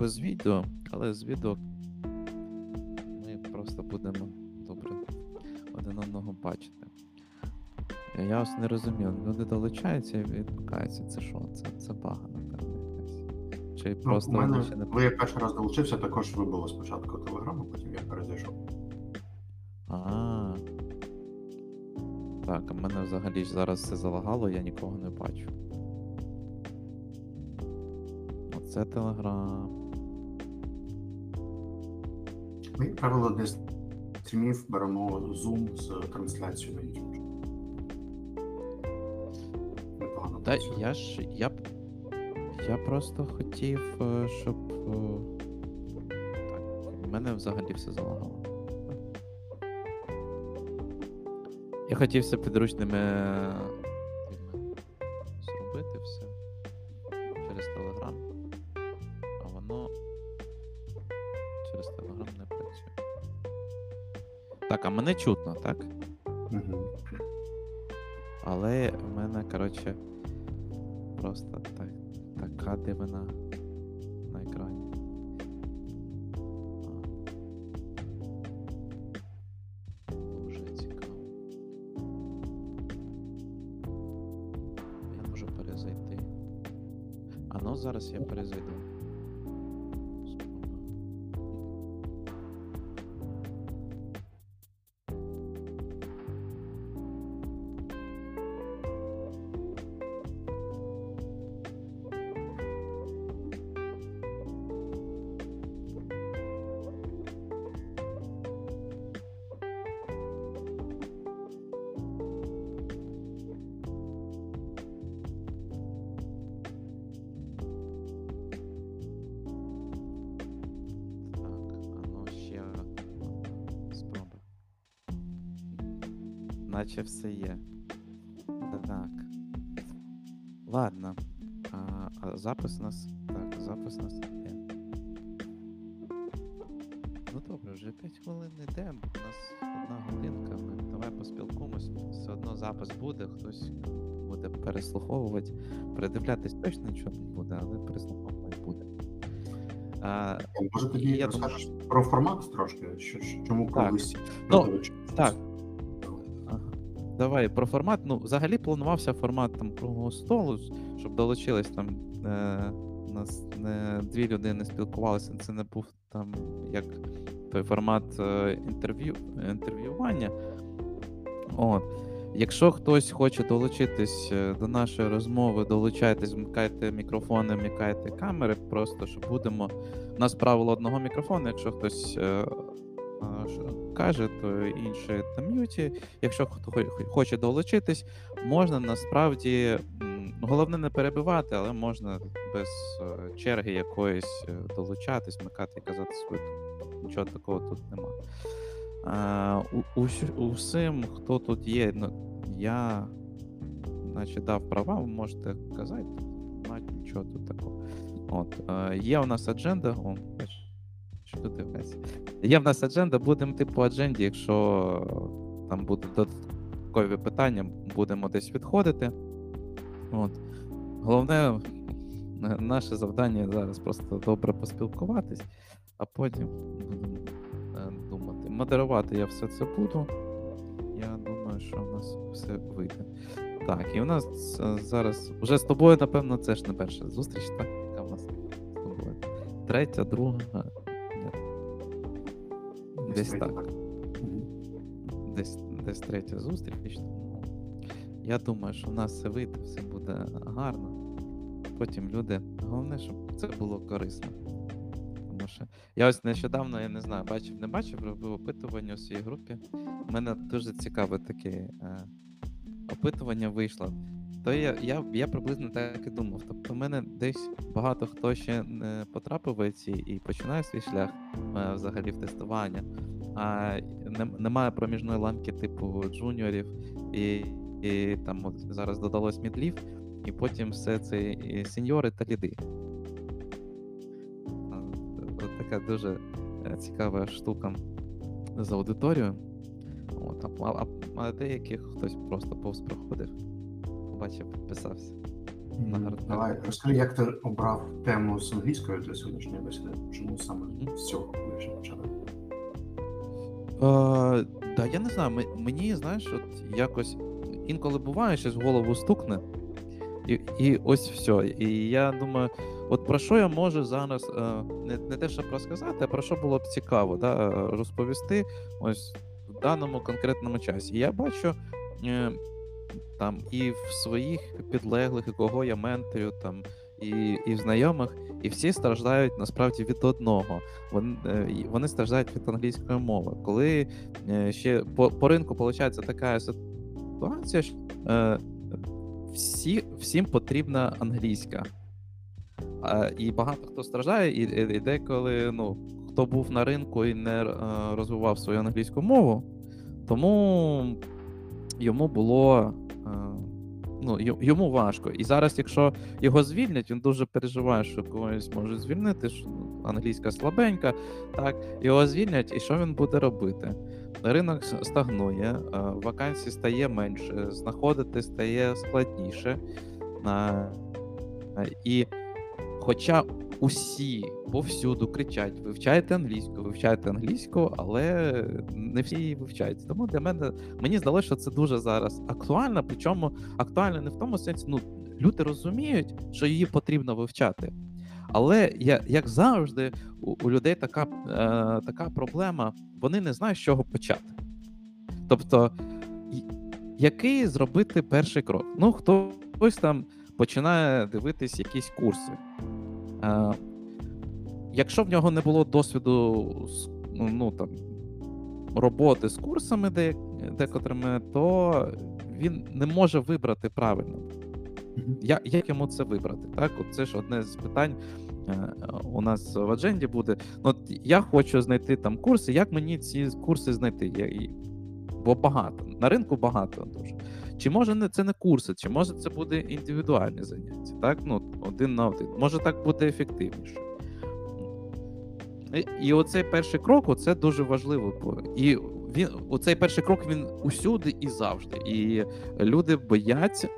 без відео, але з відео ми просто будемо добре один одного бачити. Я ось не розумію, люди долучаються і відмикаються. Це що? Це погано, напевно, якась. Чи просто мене... ще не... Коли я перший раз долучився, також вибило спочатку телеграму, потім я перезайшов. Так, а мене взагалі ж зараз все залагало, я нікого не бачу. Оце Telegram. Ми, як правило, для стрімів беремо Zoom з трансляцією на YouTube. Та я просто хотів, щоб так, в мене взагалі все залагало. Я хотів все підручними зробити все через Telegram, а воно через Telegram не працює. Так, а мене чутно, так? Угу. Але в мене, коротше, просто така дивина на екрані. Дуже цікаво. Я можу перезайти. А ну зараз я перезайду. Наче все є. Так. Ладно. А запис у нас... Так, запис у нас є. Ну добре, вже 5 хвилин йде. У нас 1 годинка. Давай поспілкуємось. Все одно запис буде. Хтось буде переслуховувати. Передивлятись точно нічого не буде, але переслуховувати буде. Може тоді розкажеш про формат трошки? Чому колись? Ну, так. Давай про формат. Ну, взагалі планувався формат там круглого столу, щоб долучились там у нас не 2 людини спілкувалися. Це не був там як той формат інтерв'ювання. От. Якщо хтось хоче долучитись до нашої розмови, долучайтесь, вмикайте мікрофони, вмикайте камери, просто що будемо. У нас правило 1 мікрофону, якщо хтось каже, то інший на м'юті. Якщо хто хоче долучитись, можна насправді, головне не перебивати, але можна без черги якоїсь долучатись, микати і казати свою. Нічого такого тут нема. Усім, хто тут є, я наче дав права, ви можете казати, нічого тут такого. От, є у нас адженда, є в нас адженда, будемо йти по адженді, якщо там будуть додаткові питання, будемо десь відходити. От. Головне, наше завдання зараз просто добре поспілкуватись, а потім будемо думати. Модерувати я все це буду. Я думаю, що в нас все вийде. Так, і у нас зараз вже з тобою, напевно, це ж не перша зустріч, так? Яка в нас з тобою? 3-2. Десь так. Десь 3-я зустріч. Я думаю, що в нас все вийде, все буде гарно. Потім люди... Головне, щоб це було корисно. Тому що я ось нещодавно, я не знаю, бачив, не бачив, робив опитування у своїй групі. У мене дуже цікаве таке опитування вийшло. То я приблизно так і думав. Тобто в мене десь багато хто ще не потрапив і починає свій шлях взагалі в тестування. А немає проміжної ланки типу джуніорів і там от зараз додалось мідлів, і потім все це і сеньори та ліди. От така дуже цікава штука з аудиторією. От, а деяких хтось просто повз проходив. Бачив, підписався. Давай, розкажи, як ти обрав тему з англійською для сьогоднішньої бесіди? Чому саме з цього вирішив почати? Да, я не знаю, мені, знаєш, от якось інколи буває, щось в голову стукне, і ось все. І я думаю, от про що я можу зараз, не те, щоб розказати, а про що було б цікаво, да, розповісти ось в даному конкретному часі. І я бачу там і в своїх підлеглих, і кого я менторю, там, і в знайомих, і всі страждають насправді від одного. Вони страждають від англійської мови. Коли ще по ринку виходить така ситуація, що всім потрібна англійська. І багато хто страждає, і деколи, хто був на ринку і не розвивав свою англійську мову, тому йому було йому важко. І зараз, якщо його звільнять, він дуже переживає, що когось можуть звільнити, що англійська слабенька, так, його звільнять, і що він буде робити? Ринок стагнує, вакансій стає менше, знаходити стає складніше. І хоча усі повсюду кричать: вивчайте англійську, але не всі її вивчають. Тому для мене, мені здалося, що це дуже зараз актуально, причому актуально не в тому сенсі, люди розуміють, що її потрібно вивчати. Але, як завжди, у людей така проблема, вони не знають, з чого почати. Тобто, який зробити перший крок? Хтось там починає дивитись якісь курси. Якщо в нього не було досвіду роботи з курсами декотрими, то він не може вибрати правильно. Як йому це вибрати? Так? От це ж одне з питань у нас в адженді буде. Я хочу знайти там курси, як мені ці курси знайти? Бо багато, на ринку багато дуже. Чи може це не курси, чи може це буде індивідуальні заняття, так? Один на один. Може так буде ефективніше. І оцей перший крок, оце дуже важливо. І оцей перший крок, він усюди і завжди. І люди бояться,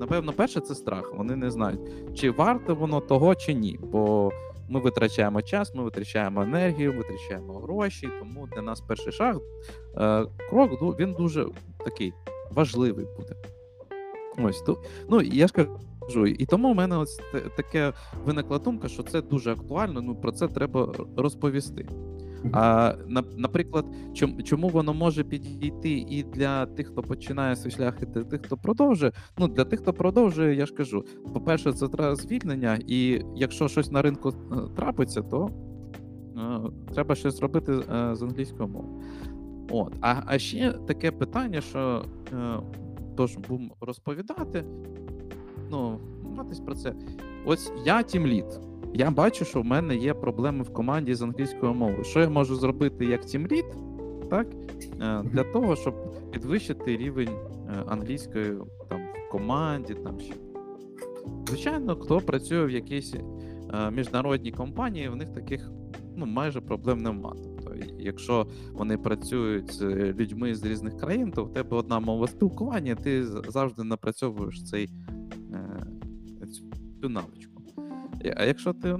напевно, перше це страх. Вони не знають, чи варто воно того, чи ні. Бо ми витрачаємо час, ми витрачаємо енергію, витрачаємо гроші. Тому для нас перший крок, він дуже такий важливий буде. Ось, я ж кажу, і тому в мене ось таке виникла думка, що це дуже актуально, про це треба розповісти. А, наприклад, чому воно може підійти і для тих, хто починає свій шлях, і для тих, хто продовжує? Для тих, хто продовжує, я ж кажу, по-перше, це треба звільнення, і якщо щось на ринку трапиться, то треба щось робити з англійською мовою. А ще таке питання, що тож будемо розповідати, дізнатись про це. Ось я тімлід. Я бачу, що в мене є проблеми в команді з англійською мовою. Що я можу зробити як тімлід, так, для того, щоб підвищити рівень англійської там в команді, там ще. Звичайно, хто працює в якійсь міжнародній компанії, в них таких майже проблем немає. Якщо вони працюють з людьми з різних країн, то в тебе одна мова спілкування, ти завжди напрацьовуєш цю навичку. А якщо ти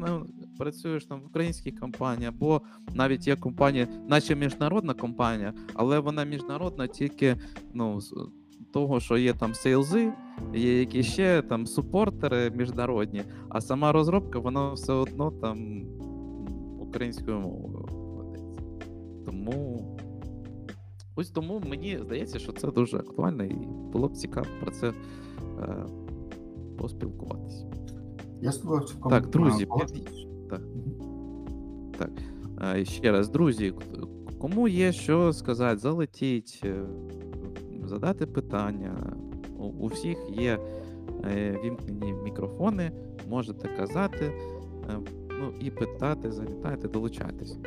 працюєш там в українській компанії, або навіть є компанія, наче міжнародна компанія, але вона міжнародна тільки з того, що є там сейлзи, є якісь ще там супортери міжнародні, а сама розробка, вона все одно там українською мовою. Тому мені здається, що це дуже актуально і було б цікаво про це поспілкуватися. Я з тобою так, друзі, так. Ще раз, друзі, кому є що сказати, залетіть, задати питання. У всіх є вімкнені мікрофони, можете казати, і питати, залітайте, долучайтесь.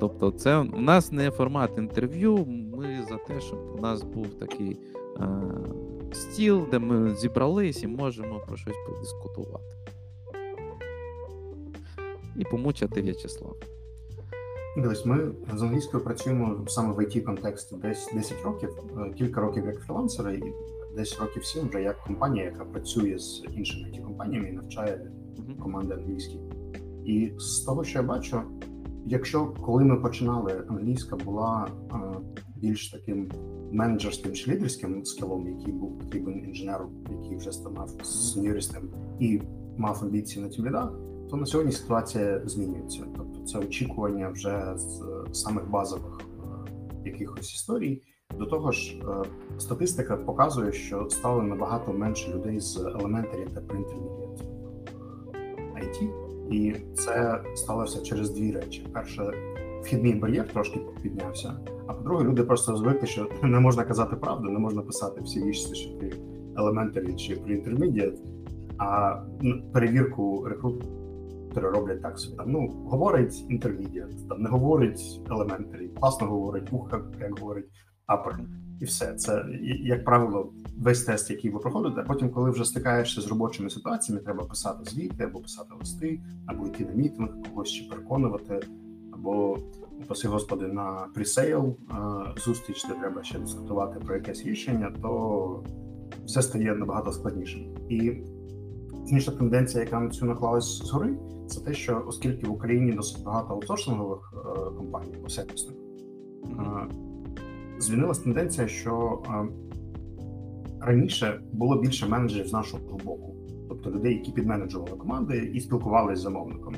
Тобто це у нас не формат інтерв'ю, ми за те, щоб у нас був такий стіл, де ми зібрались і можемо про щось подискутувати. І помучати В'ячеслава. Дивись, ми з англійською працюємо саме в IT-контексті десь 10 років, кілька років як фрілансери, і десь років 7 вже як компанія, яка працює з іншими IT-компаніями і навчає команди англійській. І з того, що я бачу, якщо коли ми починали, англійська була більш таким менеджерським чи лідерським скілом, який був потрібен інженеру, який вже став сеньористом і мав амбіції на тімлідах, то на сьогодні ситуація змінюється. Тобто це очікування вже з самих базових якихось історій. До того ж, статистика показує, що стало набагато менше людей з elementary та pre-intermediate IT, і це сталося через дві речі. Перше, вхідний бар'єр трошки піднявся, а по-друге, люди просто звикли, що не можна казати правду, не можна писати всі вічці, що ти elementary чи pre-intermediate, а перевірку рекруту роблять так собі. Ну, говорить intermediate, там не говорить elementary, класно говорить, ухо, як говорить upper. І все. Це, як правило, весь тест, який ви проходите, а потім, коли вже стикаєшся з робочими ситуаціями, треба писати звіти, або писати листи, або йти на мітинг, когось ще переконувати, або, паси господи, на пресейл зустріч, де треба ще дискутувати про якесь рішення, то все стає набагато складнішим. І інша тенденція, яка на цю наклалась згори, це те, що оскільки в Україні досить багато аутсорсингових компаній, сервісних, змінилась тенденція, що раніше було більше менеджерів з нашого боку, тобто людей, які підменеджували команди і спілкувалися з замовником.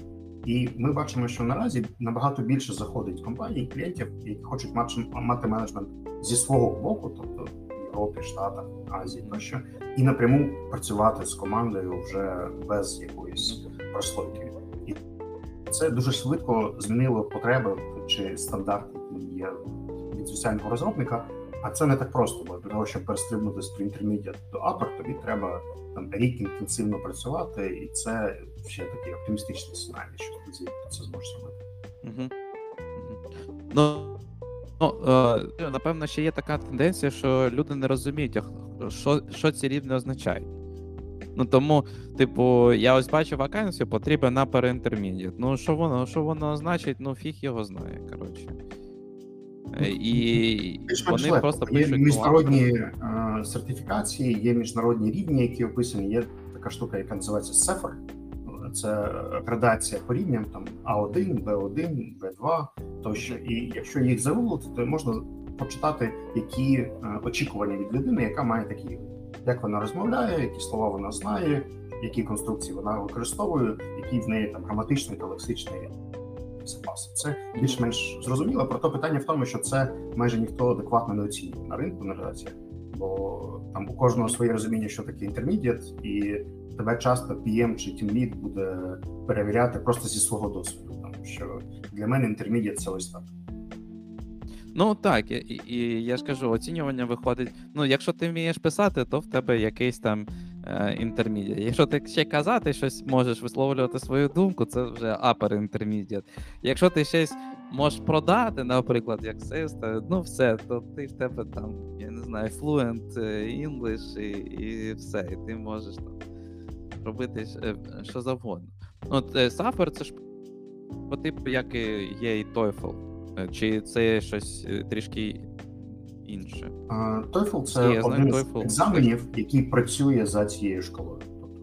І ми бачимо, що наразі набагато більше заходить компаній, клієнтів, які хочуть мати менеджмент зі свого боку, тобто Європі, Штатах, Азії тощо, і напряму працювати з командою вже без якоїсь прослойки. І це дуже швидко змінило потреби чи стандарти, які є від звичайного розробника, а це не так просто, бо для того, щоб перестрибнути з pre-intermediate до upper, тобі треба там рік інтенсивно працювати, і це ще такий оптимістичний сценарій, що ти це зможеш робити. Ну, напевно, ще є така тенденція, що люди не розуміють, що ці рівні означають. Ну, тому, типу, я ось бачу вакансію, потрібен upper intermediate. Ну, що воно означає, ну, фіг його знає, коротше. І вони просто пишуть... Є міжнародні сертифікації, є міжнародні рівні, які описані, є така штука, яка називається CEFR. Це градація по рівням, там А1, Б1, Б2 тощо. І якщо їх загуглити, то можна почитати, які очікування від людини, яка має такі рівні. Як вона розмовляє, які слова вона знає, які конструкції вона використовує, які в неї там граматичний та лексичний запаси. Це більш-менш зрозуміло, проте питання в тому, що це майже ніхто адекватно не оцінює на ринку, на жаль. Бо там у кожного своє розуміння, що таке intermediate, і тебе часто PM чи team lead буде перевіряти просто зі свого досвіду, тому що для мене intermediate – це ось так. Ну так, і я ж кажу, оцінювання виходить, ну якщо ти вмієш писати, то в тебе якийсь там intermediate. Якщо ти ще казати щось можеш, висловлювати свою думку, це вже upper intermediate. Якщо ти щось можеш продати, наприклад, як сейста, ну все, то ти в тебе там, я не знаю, fluent English і все, і ти можеш там робити що завгодно. От SAFER це ж по типу, як є і TOEFL. Чи це щось трішки інше? TOEFL – це один з екзаменів, який працює за цією школою.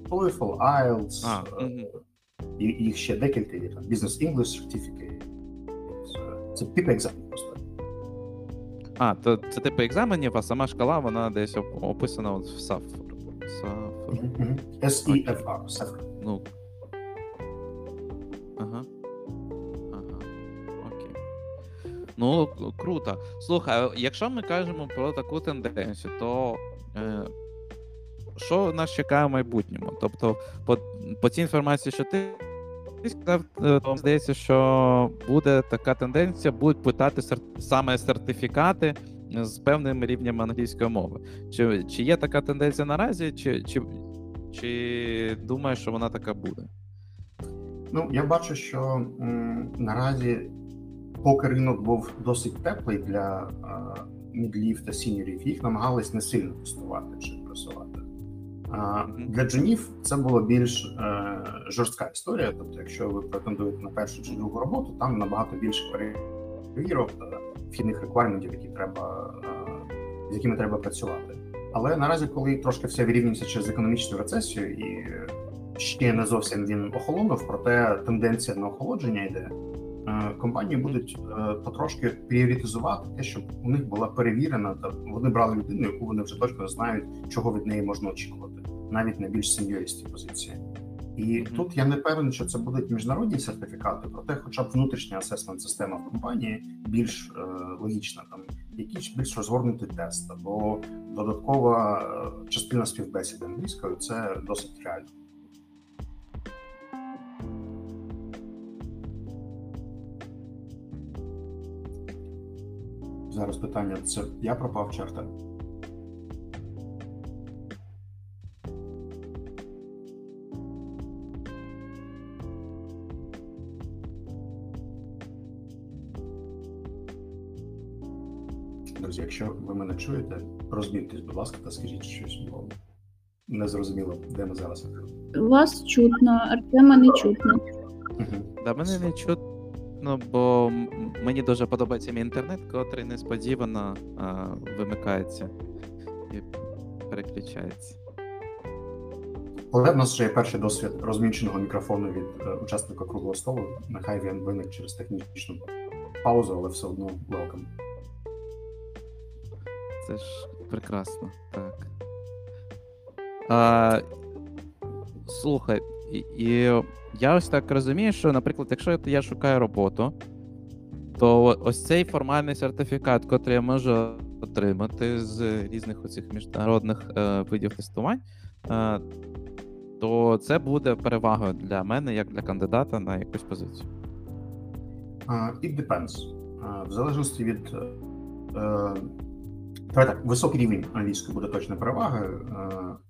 Тобто TOEFL, IELTS, їх ще декілька є. Business English Certificate. Це типу екзаменів просто. А, то це типу екзаменів, а сама шкала, вона десь описана в SAFER. CEFR. Ну. Ага. Окей. Ну, круто. Слухай, якщо ми кажемо про таку тенденцію, то що нас чекає в майбутньому? Тобто, по цій інформації, що ти сказав, то здається, що буде така тенденція, будуть питати саме сертифікати з певним рівнем англійської мови. Чи є така тенденція наразі, чи думаєш, що вона така буде? Ну, я бачу, що наразі, поки ринок був досить теплий для мідлів та сіньорів, їх намагались не сильно тестувати чи просувати. Для джунів це була більш жорстка історія, тобто якщо ви претендуєте на першу чи другу роботу, там набагато більше перевірок, вхідних реквайрментів, з якими треба працювати. Але наразі, коли трошки все вирівнюється через економічну рецесію, і ще не зовсім він охолонув, проте тенденція на охолодження йде, компанії будуть потрошки пріоритизувати те, щоб у них була перевірена, та вони брали людину, яку вони вже точно знають, чого від неї можна очікувати, навіть на більш сеньорістій позиції. І тут я не певен, що це будуть міжнародні сертифікати, проте хоча б внутрішня асесмент-система в компанії більш логічна, там якийсь більш розгорнутий тест або додаткова частина співбесіди англійською, це досить реально. Зараз питання, це я пропав черта? Друзі, якщо ви мене чуєте, розмітьтесь, будь ласка, та скажіть щось, бо не зрозуміло, де ми зараз. Вас чутно, Артема не чутно. Да, мене не чутно, бо мені дуже подобається мій інтернет, котрий несподівано вимикається і переключається. Але в нас вже є перший досвід розмінченого мікрофону від учасника круглого столу. Нехай він виник через технічну паузу, але все одно welcome. Це ж прекрасно, так. Слухай, і я ось так розумію, що, наприклад, якщо я шукаю роботу, то ось цей формальний сертифікат, котрий я можу отримати з різних оцих міжнародних видів тестувань, то це буде перевагою для мене, як для кандидата на якусь позицію. It depends. В залежності від... Так, високий рівень англійської буде точно перевагою.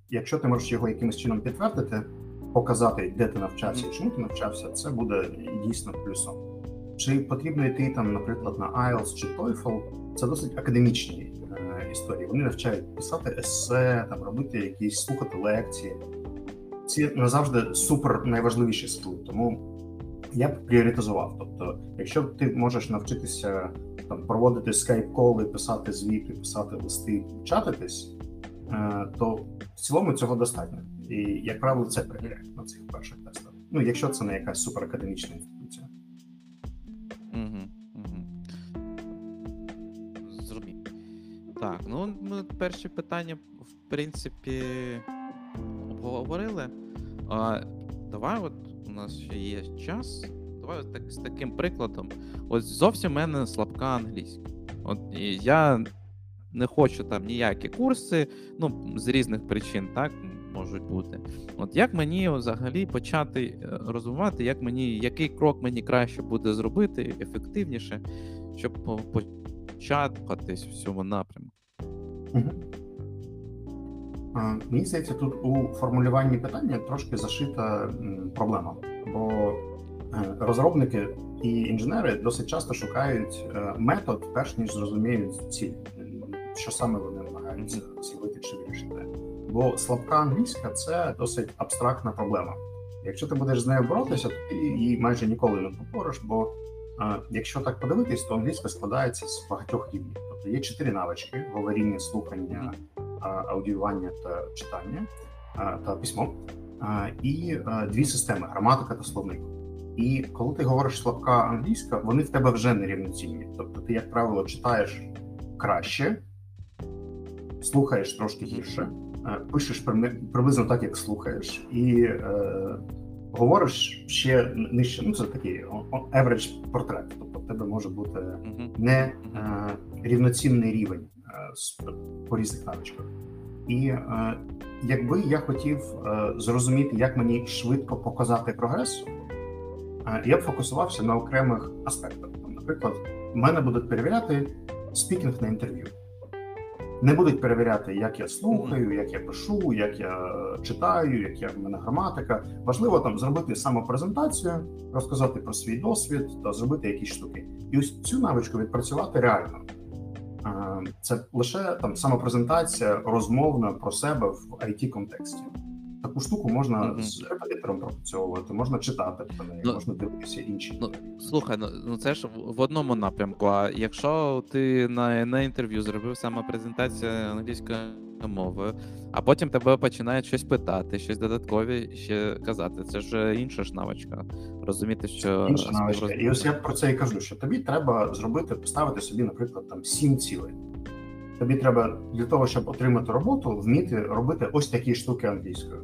Якщо ти можеш його якимось чином підтвердити, показати, де ти навчався і чому ти навчався, це буде дійсно плюсом. Чи потрібно йти, там, наприклад, на IELTS чи TOEFL, це досить академічні історії. Вони навчають писати есе, там, робити якісь, слухати лекції. Це назавжди супер найважливіший скіл, тому я б пріоритизував. Тобто, якщо ти можеш навчитися там проводити скайп-коли, писати звіти, писати листи, чатитись, то в цілому цього достатньо. І, як правило, це перевіряють на цих перших тестах. Ну, якщо це не якась суперакадемічна інституція. Зрозумів. Так, ну, ми перші питання, в принципі, обговорили. Давай, от у нас ще є час. Давай з таким прикладом. Ось зовсім в мене слабка англійська. От і я не хочу там ніякі курси, ну, з різних причин, так, можуть бути. От як мені взагалі почати розвивати, як мені, який крок мені краще буде зробити, ефективніше, щоб початись в цьому напрямку? Мені здається, тут у формулюванні питання трошки зашита проблема, бо розробники і інженери досить часто шукають метод, перш ніж зрозуміють ціль, що саме вони намагаються зробити чи вирішити. Бо слабка англійська – це досить абстрактна проблема. Якщо ти будеш з нею боротися, то ти її майже ніколи не побориш, бо якщо так подивитись, то англійська складається з багатьох рівнів. Тобто є 4 навички – говоріння, слухання, аудіювання та читання, та письмо, і 2 системи – граматика та словник. І коли ти говориш слабка англійська, вони в тебе вже не рівноцінні. Тобто ти, як правило, читаєш краще, слухаєш трошки гірше, пишеш приблизно так, як слухаєш, і говориш ще нижче. Ну, це такий average портрет. Тобто в тебе може бути не рівноцінний рівень по різних навичках. І якби я хотів зрозуміти, як мені швидко показати прогрес, я б фокусувався на окремих аспектах. Наприклад, мене будуть перевіряти спікінг на інтерв'ю. Не будуть перевіряти, як я слухаю, як я пишу, як я читаю, як я в мене граматика. Важливо там зробити самопрезентацію, розказати про свій досвід та зробити якісь штуки. І ось цю навичку відпрацювати реально. Це лише там самопрезентація розмовна про себе в IT-контексті. Таку штуку можна з репетитором пропрацьовувати, можна читати, можна дивитися інші. Слухай, це ж в одному напрямку, а якщо ти на інтерв'ю зробив саме презентацію англійською мовою, а потім тебе починають щось питати, щось додаткові ще казати. Це ж інша ж навичка. Розуміти, що... Інша навичка. І ось я про це і кажу, що тобі треба зробити, поставити собі, наприклад, там 7 цілей. Тобі треба для того, щоб отримати роботу, вміти робити ось такі штуки англійською.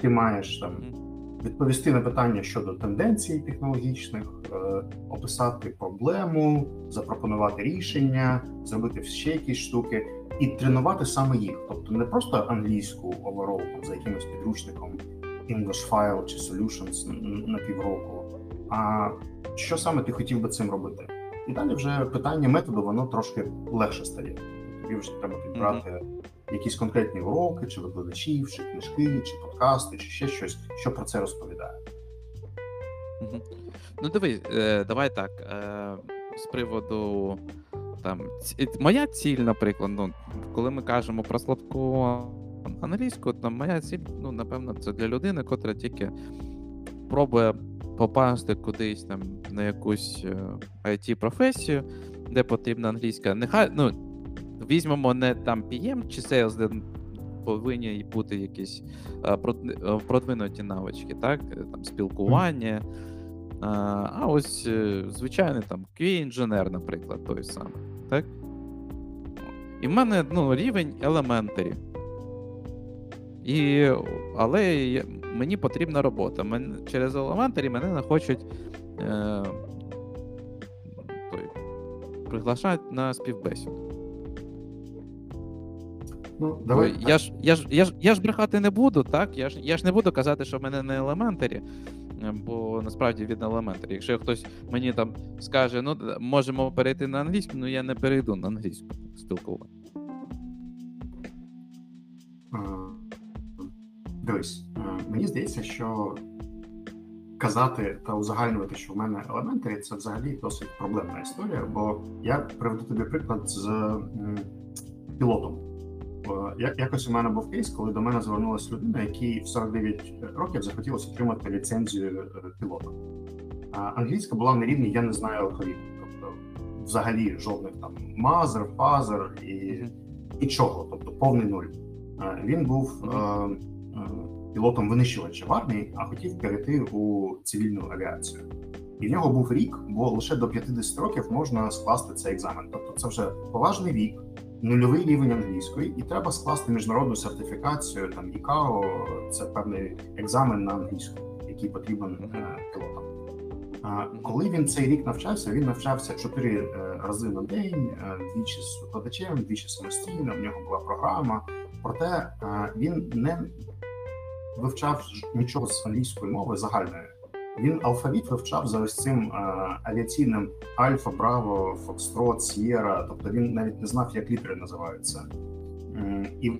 Ти маєш там відповісти на питання щодо тенденцій технологічних, описати проблему, запропонувати рішення, зробити ще якісь штуки і тренувати саме їх. Тобто не просто англійську оверол за якимось підручником English File чи Solutions на півроку, а що саме ти хотів би цим робити. І далі вже питання методу, воно трошки легше стає. Тобі вже треба підбрати якісь конкретні уроки, чи викладачів, чи книжки, чи подкасти, чи ще щось, що про це розповідає. Ну диви, давай так, з приводу, там, моя ціль, наприклад, ну, коли ми кажемо про слабку англійську, там, моя ціль, ну, напевно, це для людини, котра тільки пробує попасти кудись там на якусь IT-професію, де потрібна англійська. Нехай, ну, візьмемо не там PM чи Sales, де повинні бути якісь продвинуті навички, так? Там спілкування, а ось звичайний там QA-інженер, наприклад, той самий, так? І в мене, ну, рівень elementary. І, але мені потрібна робота. Через Elementary мене не хочуть приглашати на співбесіду. Ну, давай. Я ж брехати не буду, так? Я ж не буду казати, що в мене не Elementary, бо насправді від Elementary. Якщо хтось мені там скаже, ну, можемо перейти на англійську, ну, я не перейду на англійську спілкування. Дивись, мені здається, що казати та узагальнювати, що в мене Elementary, це взагалі досить проблемна історія, бо я приведу тобі приклад з пілотом. Якось у мене був кейс, коли до мене звернулася людина, якій в 49 років захотілося отримати ліцензію пілота. Англійська була на рівні «я не знаю алфавіту», тобто взагалі жодних там мазер, фазер і нічого, тобто повний нуль. Він був пілотом винищувача в армії, а хотів перейти у цивільну авіацію. І в нього був рік, бо лише до 50 років можна скласти цей екзамен. Тобто це вже поважний вік, нульовий рівень англійської, і треба скласти міжнародну сертифікацію, там ICAO, це певний екзамен на англійську, який потрібен пілотам. Коли він цей рік навчався, він навчався 4 рази на день, двічі з викладачем, двічі самостійно, в нього була програма. Проте він не вивчав нічого з англійської мови загальної. Він алфавіт вивчав за ось цим авіаційним Альфа, Браво, Фокстрот, С'єра, тобто він навіть не знав, як літери називаються. І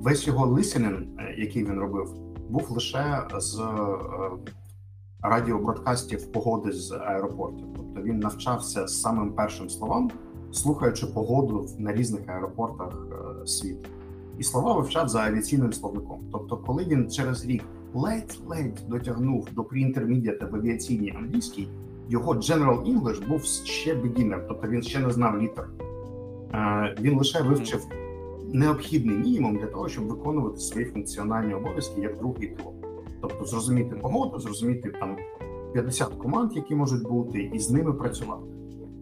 весь його лисенін, який він робив, був лише з радіобродкастів погоди з аеропортів. Тобто він навчався самим першим словам, слухаючи погоду на різних аеропортах світу. І слова вивчав за авіаційним словником. Тобто, коли він через рік ледь-ледь дотягнув до pre-intermediate в авіаційній англійській, його General English був ще beginner, тобто він ще не знав літер. Він лише вивчив необхідний мінімум для того, щоб виконувати свої функціональні обов'язки як другий пілот. Тобто зрозуміти погоду, зрозуміти там 50 команд, які можуть бути, і з ними працювати.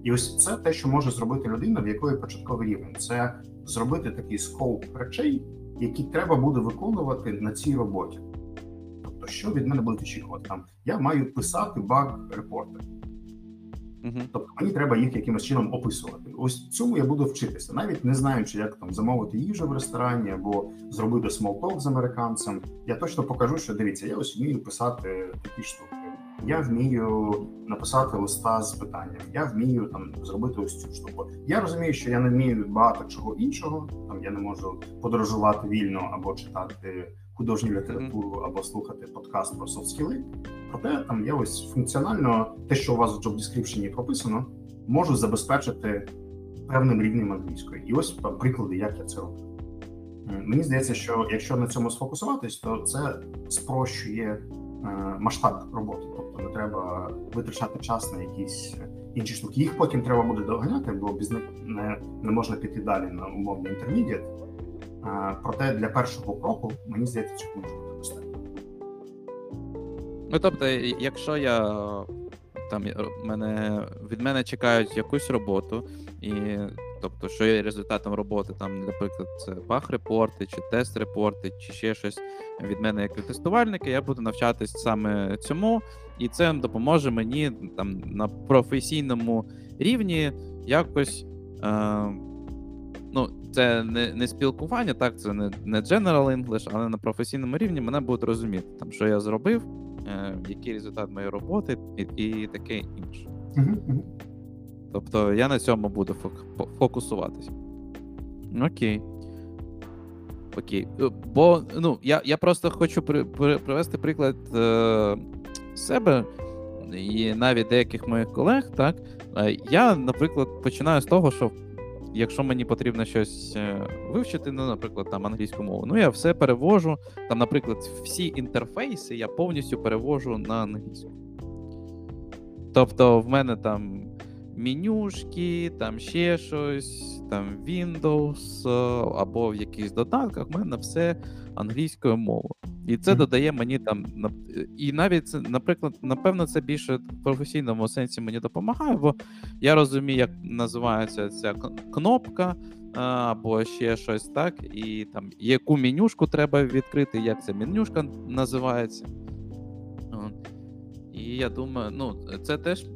І ось це те, що може зробити людина, в якої початковий рівень. Це зробити такий скоуп речей, які треба буде виконувати на цій роботі. Тобто, що від мене будуть очікувати? Там, я маю писати баг-репорти. Тобто, мені треба їх якимось чином описувати. Ось цьому я буду вчитися, навіть не знаючи, як там замовити їжу в ресторані або зробити смолток з американцем. Я точно покажу, що, дивіться, я ось вмію писати такі штуки. Я вмію написати листа з питанням, я вмію там зробити ось цю штуку. Я розумію, що я не вмію багато чого іншого, там я не можу подорожувати вільно або читати художню літературу, або слухати подкаст про софт-скіли. Проте там я ось функціонально те, що у вас в джоб-дескріпшені прописано, можу забезпечити певним рівнем англійської. І ось приклади, як я це роблю. Мені здається, що якщо на цьому сфокусуватись, то це спрощує масштаб роботи. Тобто не треба витрачати час на якісь інші штуки. Їх потім треба буде доганяти, бо без них не можна піти далі на умовний інтермедіат. Проте для першого кроку, мені здається, цю книжку достатньо. Ну, тобто, якщо від мене чекають якусь роботу, і тобто, що є результатом роботи, там, наприклад, бах-репорти, чи тест-репорти, чи ще щось від мене як від тестувальника, я буду навчатись саме цьому, і це допоможе мені там на професійному рівні якось. Це не спілкування, так, це не General English, але на професійному рівні мене будуть розуміти, там, що я зробив, який результат моєї роботи і таке інше. Тобто я на цьому буду фокусуватися. Окей. Бо, я просто хочу привести приклад себе і навіть деяких моїх колег, так. Я, наприклад, починаю з того, що якщо мені потрібно щось вивчити, наприклад, там англійську мову, я все перевожу, там, наприклад, всі інтерфейси я повністю перевожу на англійську. Тобто в мене там менюшки, там ще щось, там Windows або в якихось додатках, в мене все англійською мовою. І це додає мені там, і навіть, наприклад, напевно, це більше в професійному сенсі мені допомагає, бо я розумію, як називається ця кнопка або ще щось, так, і там яку менюшку треба відкрити, як ця менюшка називається. І я думаю, це теж,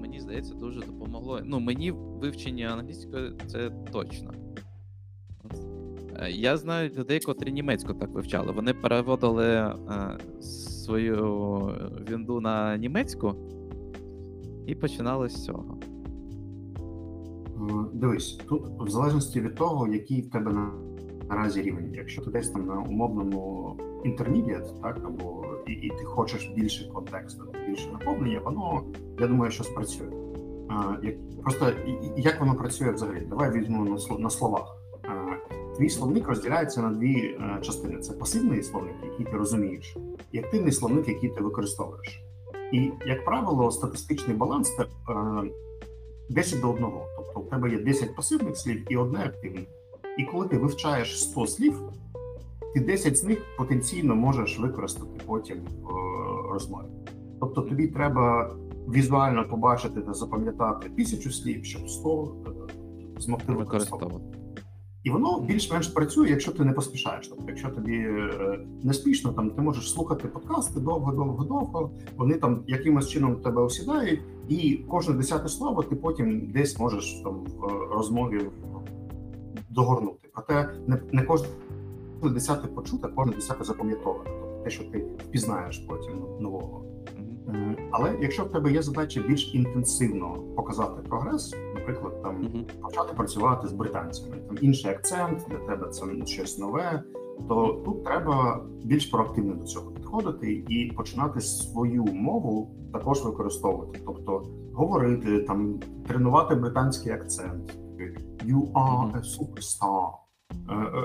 мені здається, дуже допомогло. Мені вивчення англійської це точно. Я знаю людей, котрі німецьку так вивчали. Вони переводили свою вінду на німецьку і починали з цього. Дивись, тут в залежності від того, який в тебе наразі рівень. Якщо ти десь там на умовному intermediate, так, або і ти хочеш більше контексту, більше наповнення, воно, я думаю, що спрацює. Просто як воно працює взагалі? Давай візьмемо на словах. Твій словник розділяється на дві частини. Це пасивний словник, який ти розумієш, і активний словник, який ти використовуєш. І, як правило, статистичний баланс – це 10 до 1. Тобто у тебе є 10 пасивних слів і одне активне. І коли ти вивчаєш 100 слів, ти 10 з них потенційно можеш використати потім в розмові. Тобто тобі треба візуально побачити та запам'ятати 1000 слів, щоб 100 змогти використовувати. І воно більш-менш працює, якщо ти не поспішаєш. Тобто, якщо тобі не спішно, там ти можеш слухати подкасти довго-довго-довго, вони там якимось чином тебе осідають, і кожне 10-те слово ти потім десь можеш там в розмові догорнути. Проте не кожне 10-те почути, а кожне 10-те запам'ятоване. Тобто те, що ти впізнаєш потім нового. Але якщо в тебе є задача більш інтенсивно показати прогрес, наприклад, там почати працювати з британцями, там інший акцент, для тебе це щось нове, то тут треба більш проактивно до цього підходити і починати свою мову також використовувати. Тобто говорити, там, тренувати британський акцент, you are a superstar,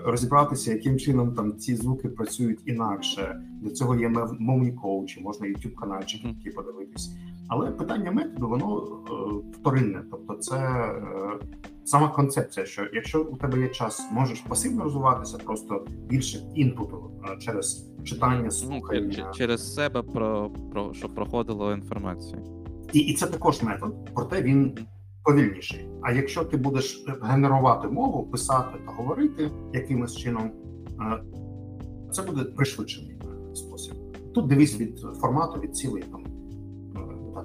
розібратися, яким чином там ці звуки працюють інакше. Для цього є мовні коучі, можна YouTube-канальчик який подивитись. Але питання методу, воно вторинне. Тобто це сама концепція, що якщо у тебе є час, можеш пасивно розвиватися, просто більше інпуту через читання, слухання. Через себе, щоб проходило інформацію. І це також метод, проте він повільніший. А якщо ти будеш генерувати мову, писати та говорити якимось чином, це буде пришвидшений спосіб. Тут дивись від формату, від цілей.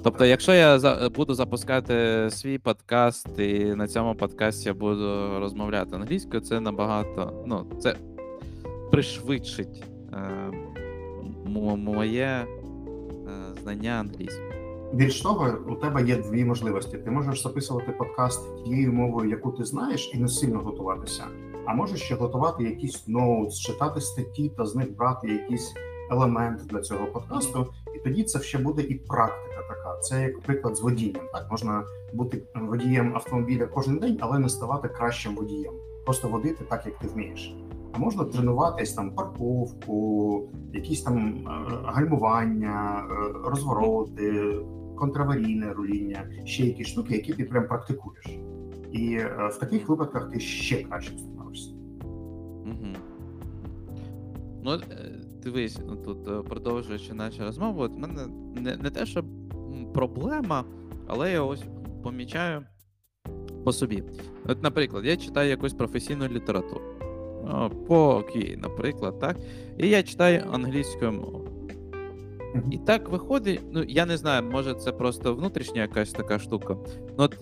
Тобто, якщо я буду запускати свій подкаст, і на цьому подкасті я буду розмовляти англійською, це набагато, це пришвидшить моє знання англійською. Більш того, у тебе є дві можливості. Ти можеш записувати подкаст тією мовою, яку ти знаєш, і не сильно готуватися. А можеш ще готувати якісь ноутс, читати статті та з них брати якісь елементи для цього подкасту. І тоді це ще буде і практика така. Це, як приклад, з водінням. Так, можна бути водієм автомобіля кожен день, але не ставати кращим водієм. Просто водити так, як ти вмієш. А можна тренуватись там парковку, якісь там гальмування, розвороти, контраварійне руління, ще якісь штуки, які ти прям практикуєш. І в таких випадках ти ще краще становишся. Ну, дивись, тут продовжуючи нашу розмову, от в мене не те, що проблема, але я ось помічаю по собі. От, наприклад, я читаю якусь професійну літературу. Окей, наприклад, так. І я читаю англійською мовою. І так виходить, ну, я не знаю, може це просто внутрішня якась така штука. Ну, от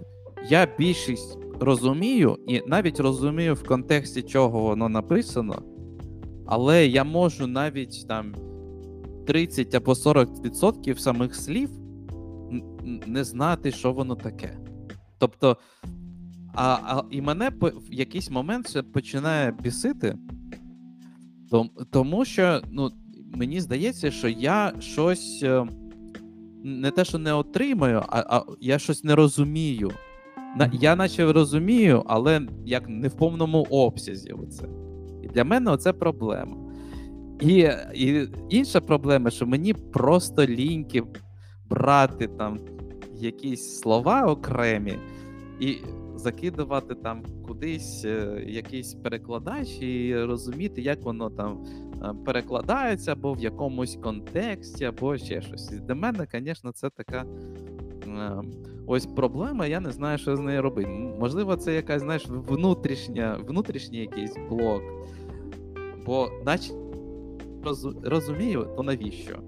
я більшість розумію, і навіть розумію в контексті, чого воно написано, але я можу навіть там 30 або 40% самих слів не знати, що воно таке. Тобто, і мене в якийсь момент це починає бісити, тому що, ну, мені здається, що я щось не те, що не отримаю, а я щось не розумію. Я наче розумію, але як не в повному обсязі оце. І для мене оце проблема. І інша проблема, що мені просто ліньки брати там якісь слова окремі і закидувати там кудись якийсь перекладач і розуміти, як воно там перекладається, або в якомусь контексті, або ще щось. І для мене, звісно, це така ось проблема, я не знаю, що з нею робити. Можливо, це якась, знаєш, внутрішній якийсь блок. Бо наче розумію, то навіщо?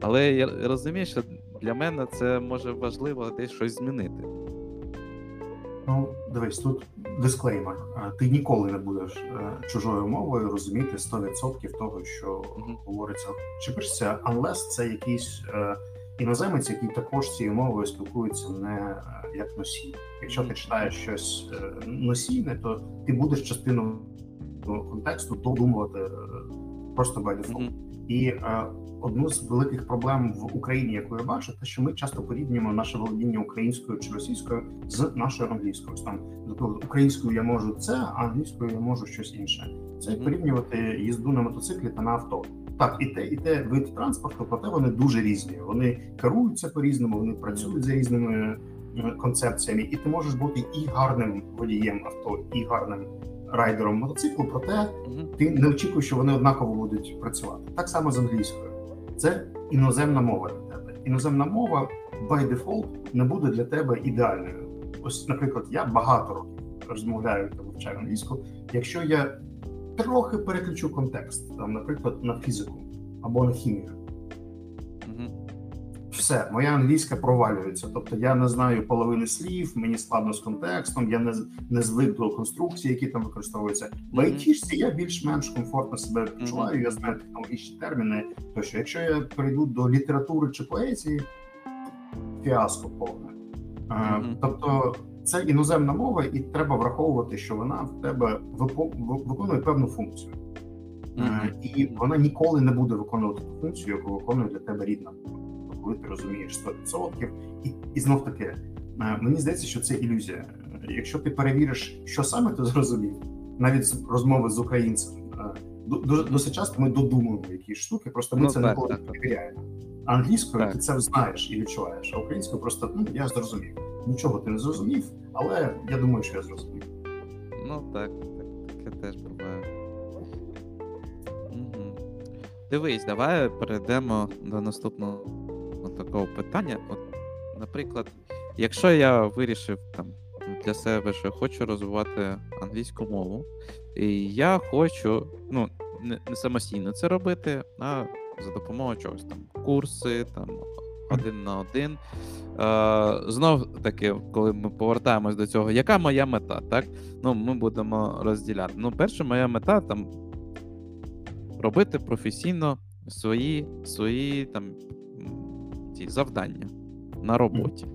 Але я розумію, що для мене це може важливо десь щось змінити. Ну, дивись, тут дисклеймер. Ти ніколи не будеш чужою мовою розуміти 100% того, що говориться чи пишеться, unless це якийсь іноземець, який також цією мовою спілкується не як носій. Якщо ти читаєш щось носійне, то ти будеш частину контексту додумувати просто by default. І одну з великих проблем в Україні, яку я бачу, те, що ми часто порівнюємо наше володіння українською чи російською з нашою англійською. Там, наприклад, українською я можу це, а англійською я можу щось інше. Це порівнювати їзду на мотоциклі та на авто. Так, і те вид транспорту, проте вони дуже різні. Вони керуються по-різному, вони працюють за різними концепціями. І ти можеш бути і гарним водієм авто, і гарним райдером мотоциклу, проте ти не очікуєш, що вони однаково будуть працювати. Так само з англійською. Це іноземна мова для тебе. Іноземна мова, by default, не буде для тебе ідеальною. Ось, наприклад, я багато років розмовляю та вивчаю англійську. Якщо я трохи переключу контекст, там, наприклад, на фізику або на хімію, все, моя англійська провалюється. Тобто я не знаю половини слів, мені складно з контекстом, я не звик до конструкцій, які там використовуються. В айтішці я більш-менш комфортно себе почуваю, я знаю технологічні терміни, тощо. Якщо я перейду до літератури чи поезії, фіаско повне. Тобто це іноземна мова, і треба враховувати, що вона в тебе виконує певну функцію. І вона ніколи не буде виконувати ту функцію, яку виконує для тебе рідна мова, коли ти розумієш 100%. І знов таки, мені здається, що це ілюзія. Якщо ти перевіриш, що саме ти зрозумів, навіть з розмови з українцем, досить часто ми додумуємо якісь штуки, просто ми це ніколи не перевіряємо. Англійською ти це знаєш і відчуваєш, а українською просто, я зрозумів. Нічого ти не зрозумів, але я думаю, що я зрозумів. Ну так теж буває. Дивись, давай перейдемо до наступного такого питання. От, наприклад, якщо я вирішив там для себе, що хочу розвивати англійську мову, і я хочу, не самостійно це робити, а за допомогою чогось там, курси, там, 1-1. Знов таки, коли ми повертаємось до цього, яка моя мета, так? Ми будемо розділяти. Перша моя мета там робити професійно свої там ці завдання на роботі.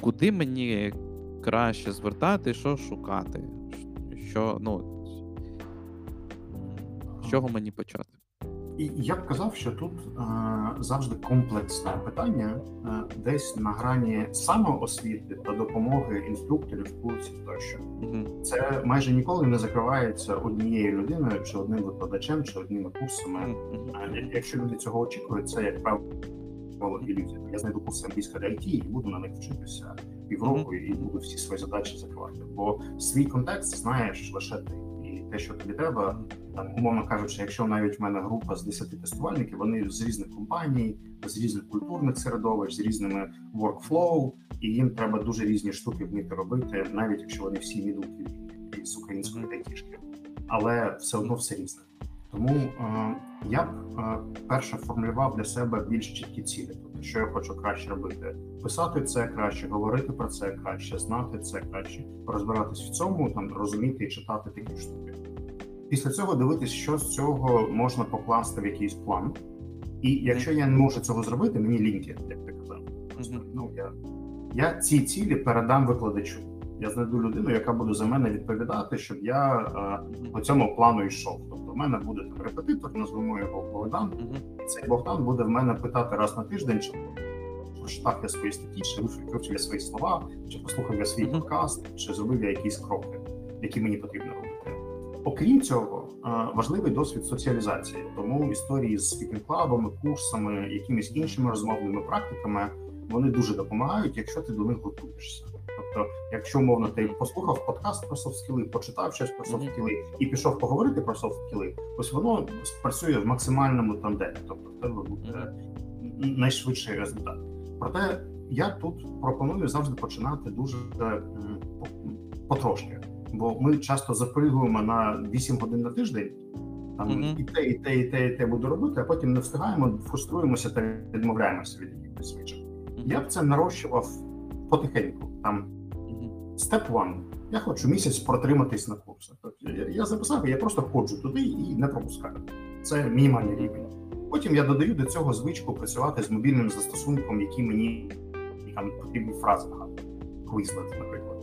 Куди мені краще звертати, що шукати? З чого мені почати? І я б казав, що тут завжди комплексне питання, десь на грані самоосвіти та допомоги інструкторів, курсів тощо. Це майже ніколи не закривається однією людиною, чи одним викладачем, чи одними курсами. Якщо люди цього очікують, це, як правило, ілюзія. Я знайду курси англійської для IT і буду на них вчитися півроку, і буду всі свої задачі закривати. Бо свій контекст знаєш лише ти. І те, що тобі треба. Там, умовно кажучи, якщо навіть в мене група з 10 тестувальників, вони з різних компаній, з різних культурних середовищ, з різними workflow, і їм треба дуже різні штуки вміти робити, навіть якщо вони всі відуть з української айтішки. Але все одно все різне. Тому я б перше формулював для себе більш чіткі цілі. Тобто, що я хочу краще робити. Писати це краще, говорити про це краще, знати це краще, розбиратись в цьому, там, розуміти і читати такі штуки. Після цього дивитись, що з цього можна покласти в якийсь план. І якщо я не можу цього зробити, мені ліньки, як ти казав. Ну, я ці цілі передам викладачу. Я знайду людину, яка буде за мене відповідати, щоб я по цьому плану йшов. Тобто в мене буде там репетитор, назвемо його Богдан, і цей Богдан буде в мене питати раз на тиждень, чи прочитав я свої статті, чи вивчив я свої слова, чи послухав я свій подкаст, чи зробив я якісь кроки, які мені потрібно робити. Окрім цього, важливий досвід соціалізації. Тому історії з спікінг-клабами, курсами, якимись іншими розмовними практиками, вони дуже допомагають, якщо ти до них готуєшся. Тобто, якщо, умовно, ти послухав подкаст про софт-скіли, почитав щось про софт-скіли і пішов поговорити про софт-скіли, ось воно спрацює в максимальному тандемі. Тобто, в тебе буде найшвидший результат. Проте я тут пропоную завжди починати дуже потрошки. Бо ми часто запригуємо на 8 годин на тиждень, там і те буду робити, а потім не встигаємо, фруструємося та відмовляємося від якихось звичок. Я б це нарощував потихеньку. Там step one. Я хочу місяць протриматись на курсах. Тобто я записав, я просто ходжу туди і не пропускаю. Це мінімальний рівень. Потім я додаю до цього звичку працювати з мобільним застосунком, який мені там потрібні фрази нагадують. Quizlet, наприклад.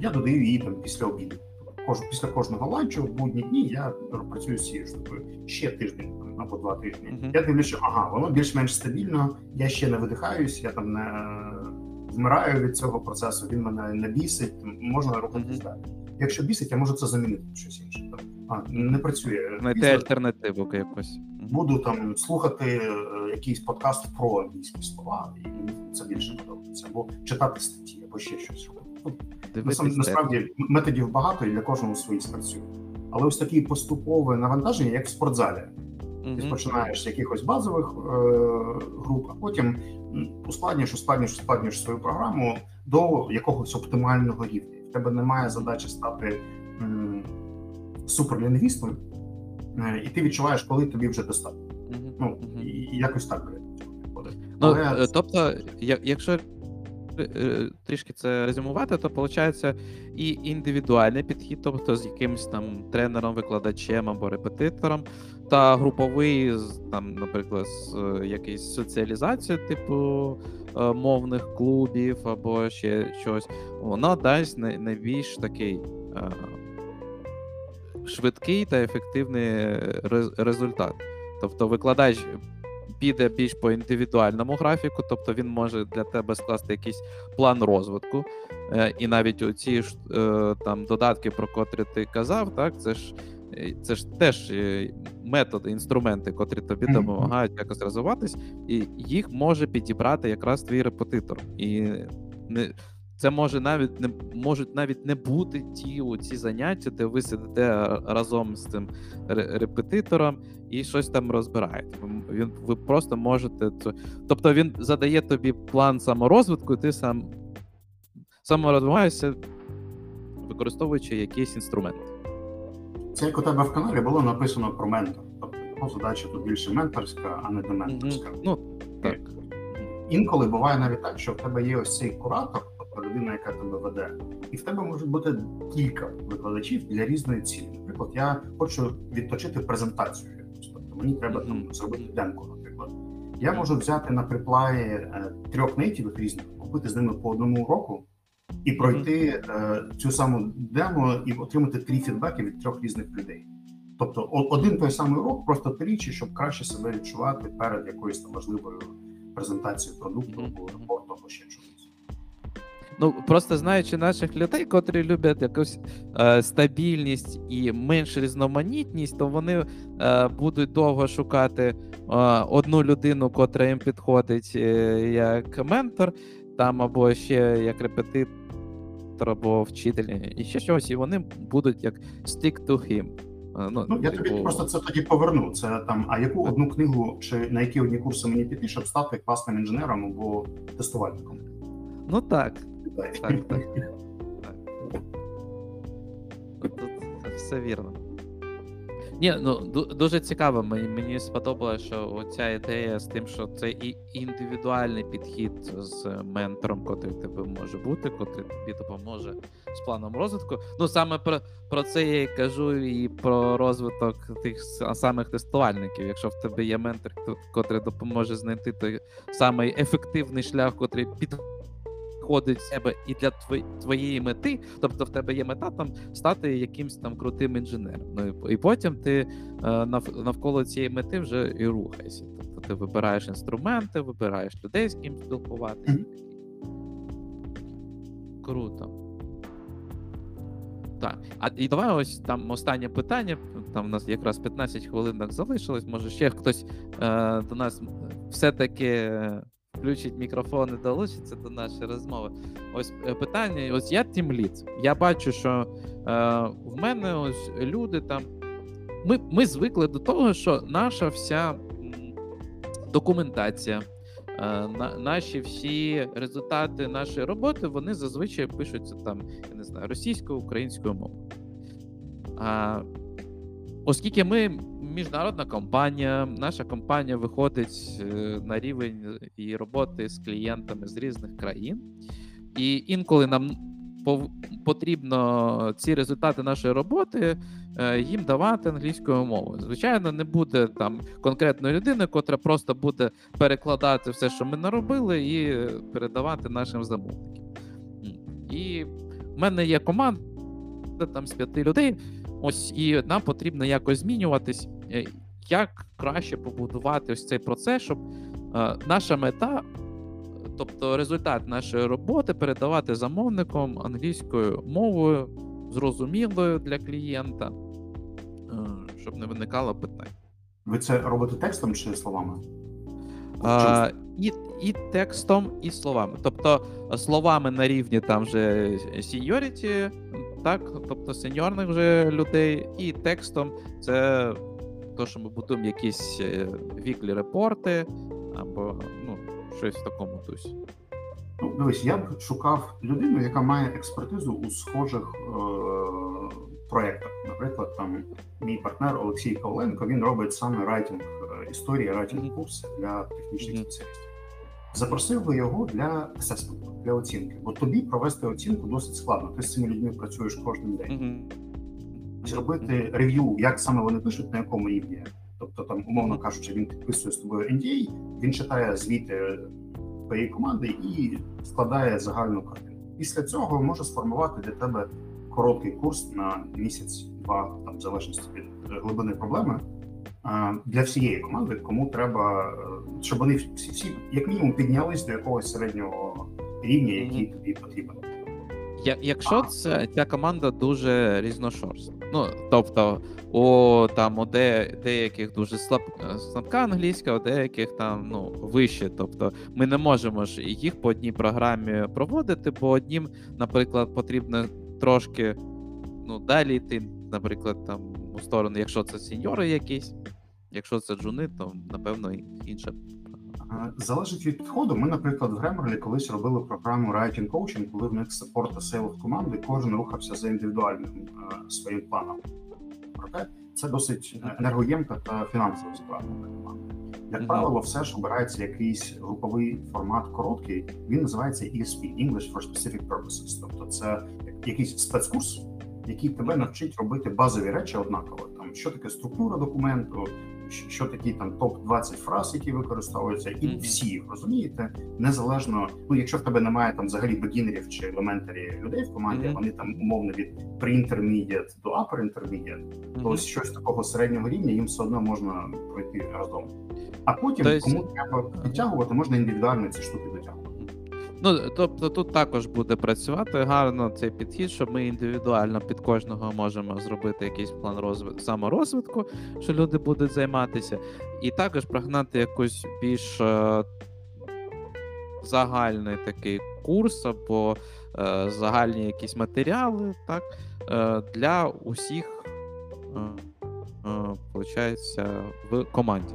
Я додаю її там після обіду. Після кожного ланчу в будні дні я працюю з цією штукою ще тиждень або 2 тижні. Я дивлюся, що воно більш-менш стабільно, я ще не видихаюсь, я там не вмираю від цього процесу, він мене не бісить, можна рухатись далі. Якщо бісить, я можу це замінити на щось інше. Не працює. Знайти альтернативу якось. Буду там слухати якийсь подкаст про англійські слова, і мені це більше подобається, або читати статті, або ще щось робити. Насправді методів багато і для кожного свої спрацюють. Але ось такі поступове навантаження, як в спортзалі. Ти починаєш з якихось базових груп, а потім ускладнюєш свою програму до якогось оптимального рівня. В тебе немає задачі стати суперлінгвістом, і ти відчуваєш, коли тобі вже достатньо. Ну, якось так виходить. Але... Тобто, якщо трішки це резюмувати, то виходить і індивідуальний підхід, тобто з якимось там тренером, викладачем або репетитором, та груповий, там, наприклад, якийсь соціалізацію, типу мовних клубів або ще щось, вона дасть найбільш такий швидкий та ефективний результат. Тобто викладач піде більш по індивідуальному графіку, тобто він може для тебе скласти якийсь план розвитку, і навіть оці там додатки, про котрі ти казав, так, це ж теж методи, інструменти, котрі тобі допомагають якось розвиватись, і їх може підібрати якраз твій репетитор. І це може навіть не бути ці заняття, де ви сидите разом з цим репетитором і щось там розбираєте. Ви просто можете... Тобто він задає тобі план саморозвитку, і ти сам саморозвиваєшся, використовуючи якісь інструменти. Це як у тебе в каналі було написано про ментор. Тобто задача тут більше менторська, а не дементорська. Ну, так. Інколи буває навіть так, що в тебе є ось цей куратор, людина, яка тебе веде. І в тебе може бути кілька викладачів для різної цілі. Наприклад, я хочу відточити презентацію. Тобто мені треба зробити демку, наприклад. Я можу взяти на приплаї 3 нейтівих різних, купити з ними по одному уроку і пройти цю саму дему і отримати 3 фідбеки від 3 різних людей. Тобто один той самий урок, просто тричі, щоб краще себе відчувати перед якоюсь там важливою презентацією продукту, репорту або ще чогось. Ну, просто знаючи наших людей, котрі люблять якусь стабільність і менш різноманітність, то вони будуть довго шукати одну людину, котра їм підходить як ментор, там або ще як репетитор, інструктора або вчителя, і ще щось, і вони будуть як stick to him. Ну, я тобі просто це тоді поверну. Це там, а яку одну книгу чи на які одні курси мені піти, щоб стати класним інженером або тестувальником? Ну так. Тут все вірно. Ні, ну дуже цікаво. Мені сподобалося, що оця ідея з тим, що це і індивідуальний підхід з ментором, котрий тебе може бути, котрий тобі допоможе з планом розвитку. Ну саме про це я і кажу, і про розвиток тих самих тестувальників. Якщо в тебе є ментор, котрий допоможе знайти той самий ефективний шлях, котрий підходить в себе і для твоєї мети, тобто в тебе є мета там стати якимсь там крутим інженером. Ну і потім ти навколо цієї мети вже і рухаєшся. Тобто ти вибираєш інструменти, вибираєш людей, з ким спілкуватися. Круто. Так, і давай ось там останнє питання. Там у нас якраз 15 хвилин залишилось. Може ще хтось до нас все-таки включить мікрофон і долучиться до нашої розмови. Ось питання, ось я тімлід. Я бачу, що в мене ось люди там, ми звикли до того, що наша вся документація, наші всі результати нашої роботи, вони зазвичай пишуться там, я не знаю, російською, українською мовою. Оскільки ми міжнародна компанія, наша компанія виходить на рівень і роботи з клієнтами з різних країн, і інколи нам потрібно ці результати нашої роботи їм давати англійською мовою. Звичайно, не буде там конкретної людини, котра просто буде перекладати все, що ми наробили, і передавати нашим замовникам. І в мене є команда там з 5 людей, ось, і нам потрібно якось змінюватись, як краще побудувати ось цей процес, щоб наша мета, тобто результат нашої роботи, передавати замовникам англійською мовою, зрозумілою для клієнта, щоб не виникало питань. Ви це робите текстом чи словами? І текстом, і словами. Тобто словами на рівні там вже seniority, так, тобто сеньорних вже людей, і текстом це то, що ми будуємо якісь віклі репорти або ну, щось в такому дусі. Ну, дивись, я б шукав людину, яка має експертизу у схожих проєктах. Наприклад, там мій партнер Олексій Коленко, він робить саме райтинг історії, райтинг-курси для технічних спеціалістів. Запросив би його для асесменту, для оцінки, бо тобі провести оцінку досить складно. Ти з цими людьми працюєш кожен день. Зробити рев'ю, як саме вони пишуть, на якому рівні. Тобто, там, умовно кажучи, він підписує з тобою NDA, він читає звіти твоєї команди і складає загальну картину. Після цього може сформувати для тебе короткий курс на місяць-два, там, в залежності від глибини проблеми, для всієї команди, кому треба, щоб вони всі як мінімум піднялись до якогось середнього рівня, який тобі потрібен. Якщо ця команда дуже різношорстна, ну тобто у деяких дуже слабка англійська, у деяких там ну вище, тобто ми не можемо ж їх по одній програмі проводити, бо однім, наприклад, потрібно трошки ну далі йти, наприклад, там у сторону, якщо це сеньори якісь, якщо це джуни, то, напевно, інше. Залежить від підходу. Ми, наприклад, в Grammarly колись робили програму Writing Coaching, коли в них support та sales команди, кожен рухався за індивідуальним своїм планом. Проте це досить енергоємка та фінансово складна команда. Як правило, все ж обирається якийсь груповий формат короткий, він називається ESP, English for Specific Purposes. Тобто це якийсь спецкурс, який тебе навчить робити базові речі однаково. Там, що таке структура документу, що такі там топ-20 фраз, які використовуються, і всі їх розумієте, незалежно, ну якщо в тебе немає там взагалі бегінерів чи елементарі людей в команді, вони там умовно від pre-intermediate до upper-intermediate, то ось щось такого середнього рівня їм все одно можна пройти разом. А потім, кому треба підтягувати, можна індивідуально ці штуки дотягувати. Ну, тобто тут також буде працювати гарно цей підхід, що ми індивідуально під кожного можемо зробити якийсь план саморозвитку, що люди будуть займатися, і також прогнати якусь більш загальний такий курс або загальні якісь матеріали, так, для усіх, виходить, в команді.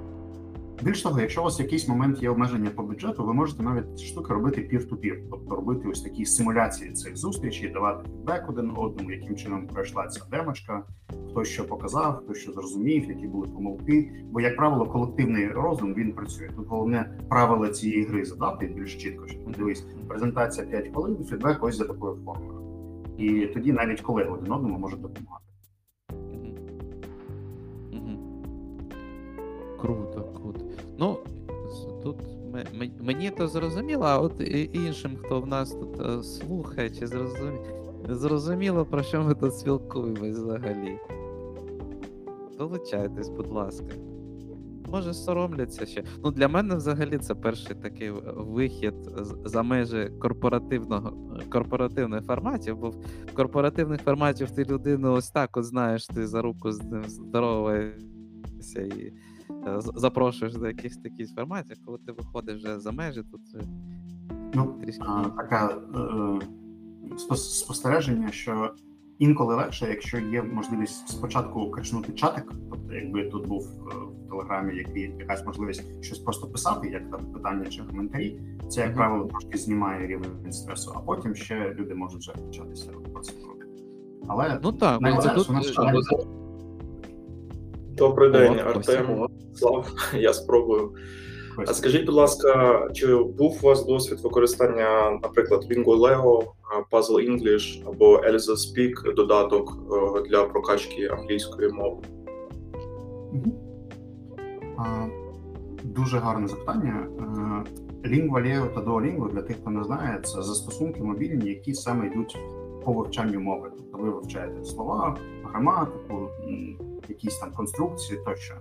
Більш того, якщо у вас в якийсь момент є обмеження по бюджету, ви можете навіть ці штуки робити peer-to-peer, тобто робити ось такі симуляції цих зустрічей, давати фідбек один одному, яким чином пройшла ця демочка, хто що показав, хто що зрозумів, які були помилки. Бо, як правило, колективний розум, він працює. Тут головне правила цієї гри задати більш чітко, що дивись, презентація 5 хвилин, фідбек ось за такою формою. І тоді навіть колеги один одному можуть допомагати. Круто, круто. Ну, тут мені то зрозуміло, а от іншим, хто в нас тут слухає, чи зрозуміло, про що ми тут спілкуємось взагалі. Долучайтесь, будь ласка. Може, соромляться ще. Ну, для мене взагалі це перший такий вихід за межі корпоративних форматів, бо в корпоративних форматів ти людину ось так от знаєш, ти за руку з ним здороваєшся і запрошуєш до якихось таких форматів, коли ти виходиш вже за межі, тут трішки... Таке спостереження, що інколи легше, якщо є можливість спочатку качнути чатик, тобто якби тут був в Телеграмі якась можливість щось просто писати, як там питання чи коментарі, це, як правило, трошки знімає рівень стресу, а потім ще люди можуть вже початися про це. Але найлегше у нас чатик. Добрий день, Артем, Слав, я спробую. А скажіть, будь ласка, чи був у вас досвід використання, наприклад, Lingualeo, Puzzle English або Elsa Speak додаток для прокачки англійської мови? Дуже гарне запитання. Lingualeo та Duolingo, для тих, хто не знає, це застосунки мобільні, які саме йдуть по вивчанню мови. Тобто ви вивчаєте слова, граматику, якісь там конструкції тощо.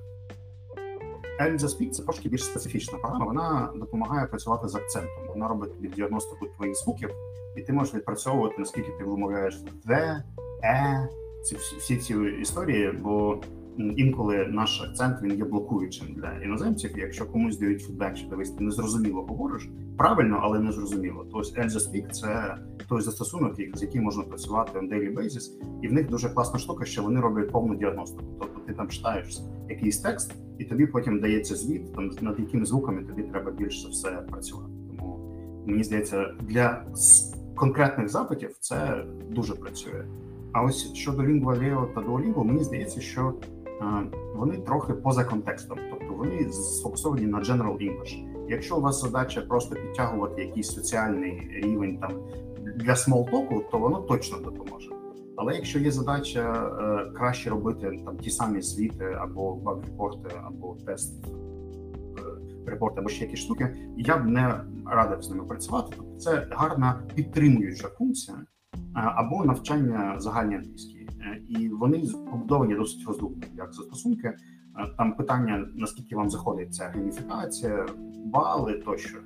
Elsa Speak – це трошки більш специфічна програма, вона допомагає працювати з акцентом. Вона робить діагностику твоїх звуків, і ти можеш відпрацьовувати, наскільки ти вимовляєш «the», «е», всі ці історії, бо інколи наш акцент, він є блокуючим для іноземців, якщо комусь дають фідбек, що дивись, ти незрозуміло говориш, правильно, але незрозуміло. Тобто Elsa Speak – це той застосунок, з яким можна працювати on daily basis, і в них дуже класна штука, що вони роблять повну діагностику. Тобто ти там читаєш якийсь текст, і тобі потім дається звіт, там, над якими звуками тобі треба більше все працювати. Тому, мені здається, для конкретних запитів це дуже працює. А ось щодо Lingualeo та Duolingo, мені здається, що вони трохи поза контекстом, тобто вони сфокусовані на General English. Якщо у вас задача просто підтягувати якийсь соціальний рівень там для смолтоку, то воно точно допоможе. Але якщо є задача краще робити там ті самі звіти або баг-репорти, або тест-репорти, або ще якісь штуки, я б не радив з ними працювати. Тобто це гарна підтримуюча функція або навчання загальної англійської. І вони побудовані досить роздумно, як застосунки. Там питання, наскільки вам заходить ця гейміфікація, бали тощо.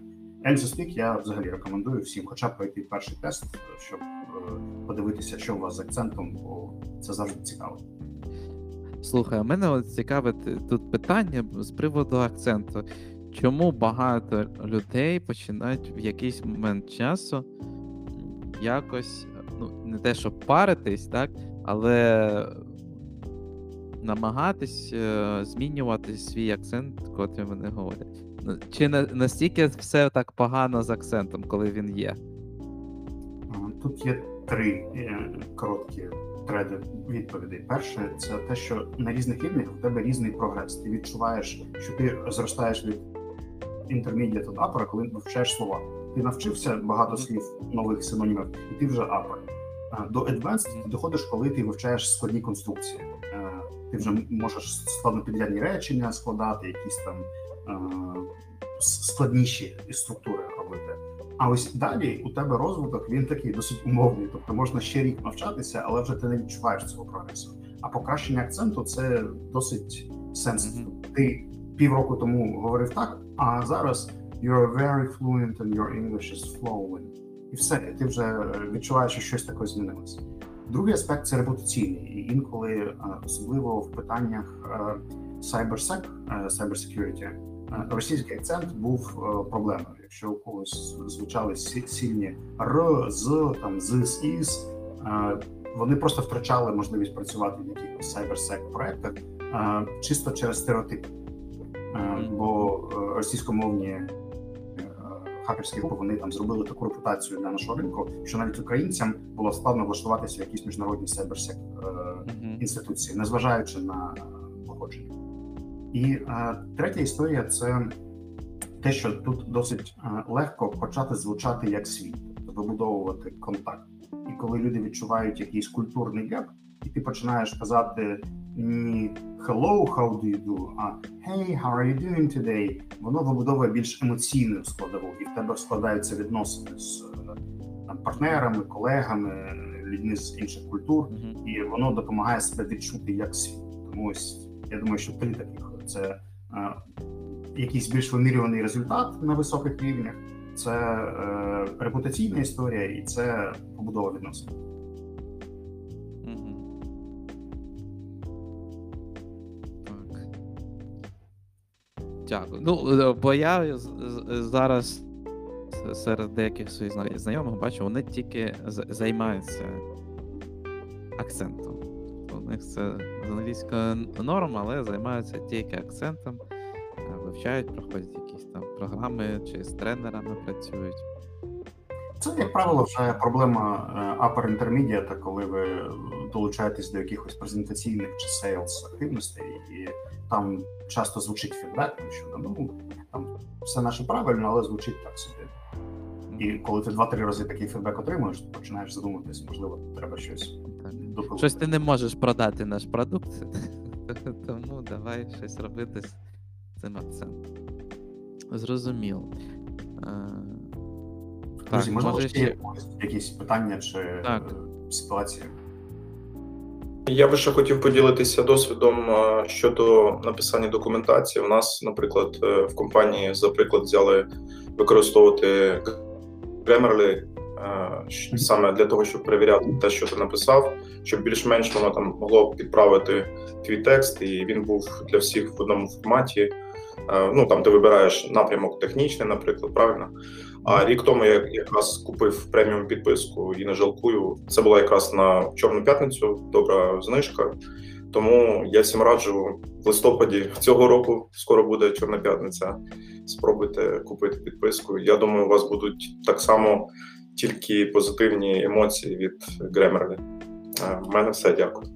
Elsa Speak я взагалі рекомендую всім, хоча б пройти перший тест, щоб подивитися, що у вас з акцентом, бо це завжди цікаво. Слухай, мене от цікавить тут питання з приводу акценту. Чому багато людей починають в якийсь момент часу якось, не те, щоб паритись, так, але намагатись змінювати свій акцент, котрий вони говорять. Чи настільки все так погано з акцентом, коли він є? Тут є три короткі треди відповідей. Перше, це те, що на різних рівнях в тебе різний прогрес. Ти відчуваєш, що ти зростаєш від інтермедіата до апера, коли вивчаєш слова. Ти навчився багато слів, нових синонімів, і ти вже апер. До advanced ти доходиш, коли ти вивчаєш складні конструкції. Ти вже можеш складнопідрядні речення складати, якісь там складніші структури робити. А ось далі у тебе розвиток, він такий досить умовний. Тобто можна ще рік навчатися, але вже ти не відчуваєш цього прогресу. А покращення акценту – це досить сенситивно. Ти півроку тому говорив так, а зараз you're very fluent and your English is flowing. І все, ти вже відчуваєш, що щось таке змінилося. Другий аспект – це репутаційний. І інколи, особливо в питаннях cybersecurity, російський акцент був проблемою. Якщо у когось звучали сильні р, з, там, зис, іс, вони просто втрачали можливість працювати в якихось cybersec-проєктах чисто через стереотип. Бо російськомовні хакерські групи, вони там зробили таку репутацію для нашого ринку, що навіть українцям було складно влаштуватися в якісь міжнародні cybersec-інституції, незважаючи на походження. І третя історія – це те, що тут досить легко почати звучати як свій, тобто вибудовувати контакт. І коли люди відчувають якийсь культурний геп, і ти починаєш казати не «Hello, how do you do?», а «Hey, how are you doing today?», воно вибудовує більш емоційну складову, і в тебе складаються відносини з там, партнерами, колегами, людьми з інших культур, і воно допомагає себе відчути як свій. Тому ось, я думаю, що три таких – це якийсь більш вимірюваний результат на високих рівнях, це репутаційна історія і це побудова відносин. Так. Дякую. Ну, бо я зараз серед деяких своїх знайомих бачу, вони тільки займаються акцентом. У них це англійська норма, але займаються тільки акцентом, вивчають, проходять якісь там програми чи з тренерами працюють. Це, як правило, вже проблема upper intermediate, коли ви долучаєтесь до якихось презентаційних чи sales активностей, і там часто звучить фідбек, що ну, там все наше правильно, але звучить так собі. І коли ти 2-3 рази такий фідбек отримуєш, ти починаєш задумуватись, можливо, треба щось допомогти. Щось ти не можеш продати наш продукт, тому давай щось робити з цим акцентом. Зрозуміло. Друзі, можливо, ще якісь питання чи ситуації? Я би ще хотів поділитися досвідом щодо написання документації. У нас, наприклад, в компанії, за приклад, взяли використовувати Grammarly саме для того, щоб перевіряти те, що ти написав, щоб більш-менш воно там могло підправити твій текст, і він був для всіх в одному форматі. Ну, там ти вибираєш напрямок технічний, наприклад, правильно? А рік тому я якраз купив преміум підписку і не жалкую. Це була якраз на Чорну п'ятницю, добра знижка. Тому я всім раджу, в листопаді цього року скоро буде Чорна п'ятниця. Спробуйте купити підписку. Я думаю, у вас будуть так само тільки позитивні емоції від Grammarly. У мене все, дякую.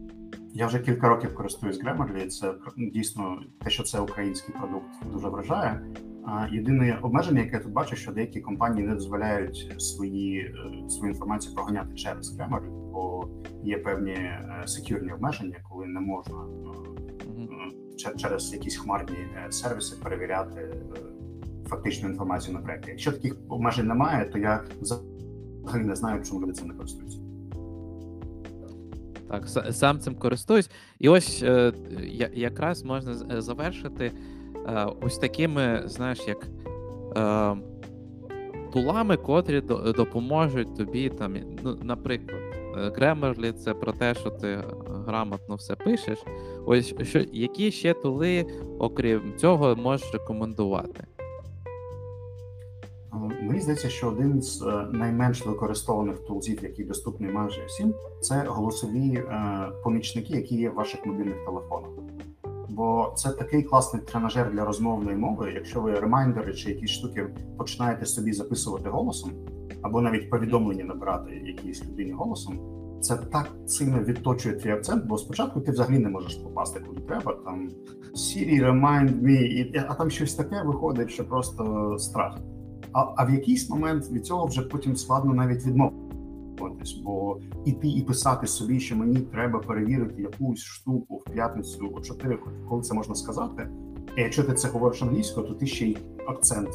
Я вже кілька років користуюсь Grammarly, це дійсно те, що це український продукт, дуже вражає. Єдине обмеження, яке я тут бачу, що деякі компанії не дозволяють свою інформацію проганяти через Grammarly, бо є певні секюрні обмеження, коли не можна через якісь хмарні сервіси перевіряти фактичну інформацію на проєкті. Якщо таких обмежень немає, то я взагалі не знаю, чому люди цим не користуються. Так, сам цим користуюсь. І ось якраз можна завершити ось такими, знаєш, як тулами, котрі допоможуть тобі, там, ну, наприклад, Grammarly — це про те, що ти грамотно все пишеш. Ось що, які ще тули, окрім цього, можеш рекомендувати? Мені здається, що один з найменш використованих тулзів, який доступний майже всім, це голосові помічники, які є в ваших мобільних телефонах. Бо це такий класний тренажер для розмовної мови. Якщо ви ремайндери чи якісь штуки починаєте собі записувати голосом, або навіть повідомлення набирати якійсь людині голосом, це так сильно відточує твій акцент, бо спочатку ти взагалі не можеш попасти куди треба, там Siri, remind me, а там щось таке виходить, що просто страх. А в якийсь момент від цього вже потім складно навіть відмовитись, бо іти і писати собі, що мені треба перевірити якусь штуку в п'ятницю о 4, коли це можна сказати. І якщо ти це говориш англійською, то ти ще й акцент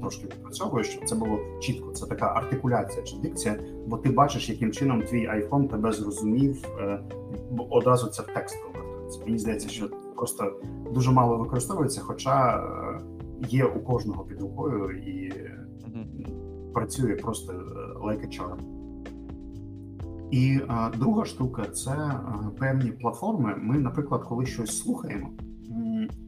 трошки відпрацьовуєш, щоб це було чітко. Це така артикуляція чи дикція, бо ти бачиш, яким чином твій айфон тебе зрозумів, бо одразу це в текст конвертується. Мені здається, що просто дуже мало використовується, хоча є у кожного під рукою і працює просто like a charm. І друга штука – це певні платформи. Ми, наприклад, коли щось слухаємо,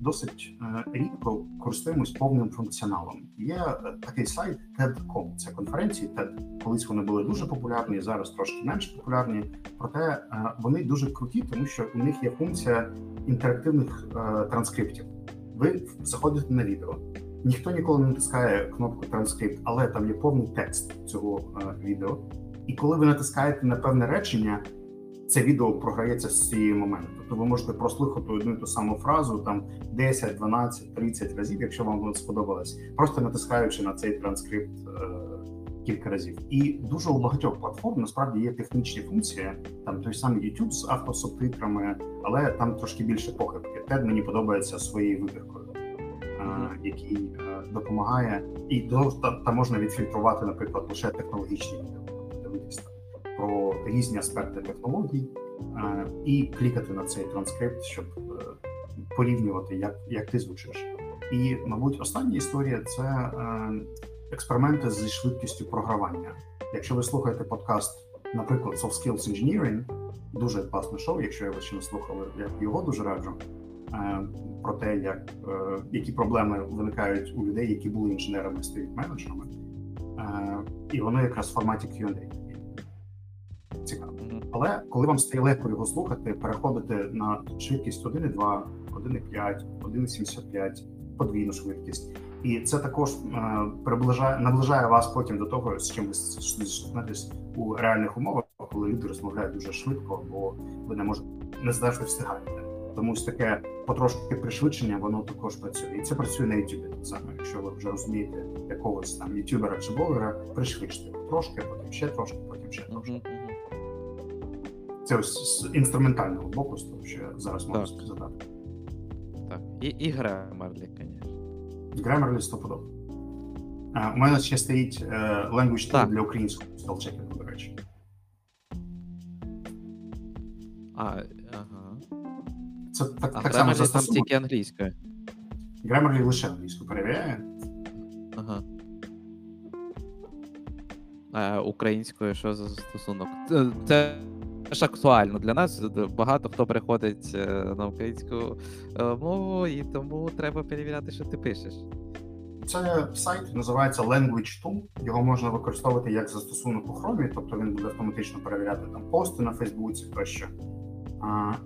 досить рідко користуємось повним функціоналом. Є такий сайт TED.com, це конференції TED. Колись вони були дуже популярні, зараз трошки менш популярні, проте вони дуже круті, тому що у них є функція інтерактивних транскриптів. Ви заходите на відео. Ніхто ніколи не натискає кнопку «Транскрипт», але там є повний текст цього відео. І коли ви натискаєте на певне речення, це відео програється з цієї моменту. Тобто ви можете прослухати одну і ту саму фразу там 10, 12, 30 разів, якщо вам воно сподобалось, просто натискаючи на цей транскрипт кілька разів. І дуже у багатьох платформ насправді є технічні функції, там той самий YouTube з автосубтитрами, але там трошки більше похибки. TED мені подобається своєю вибіркою, який допомагає, і там можна відфільтрувати, наприклад, лише технологічні відео, дивитися про різні аспекти технологій і клікати на цей транскрипт, щоб порівнювати, як ти звучиш. І, мабуть, остання історія – це експерименти зі швидкістю програвання. Якщо ви слухаєте подкаст, наприклад, Soft Skills Engineering, дуже класне шоу, якщо я вас ще не слухали, я його дуже раджу, про те, які проблеми виникають у людей, які були інженерами, стають менеджерами. І воно якраз в форматі Q&A. Цікаво. Але коли вам стає легко його слухати, переходити на швидкість 1.2, 1.5, 1.75, подвійну швидкість. І це також наближає вас потім до того, з чим ви зіштовхнетесь у реальних умовах, коли люди розмовляють дуже швидко, бо ви не завжди встигаєте. Тому що таке потрошки пришвидшення, воно також працює. І це працює на YouTube так само. Якщо ви вже розумієте якогось там ютубера чи блогера, пришвидште трошки, потім ще трошки, потім ще трошки. Це ось з інструментального боку, тому що я зараз можу сказати. Так, і Grammarly, звісно. Grammarly стопудово. У мене ще стоїть Language Tool для українського spell-checking, до речі. Це так само застосунок. Там тільки англійською. Grammarly лише англійську перевіряє. Ага. А українською що за застосунок? Це ж актуально для нас. Багато хто переходить на українську мову, і тому треба перевіряти, що ти пишеш. Це сайт, називається Language Tool. Його можна використовувати як застосунок у Chrome, тобто він буде автоматично перевіряти там пости на Фейсбуці тощо.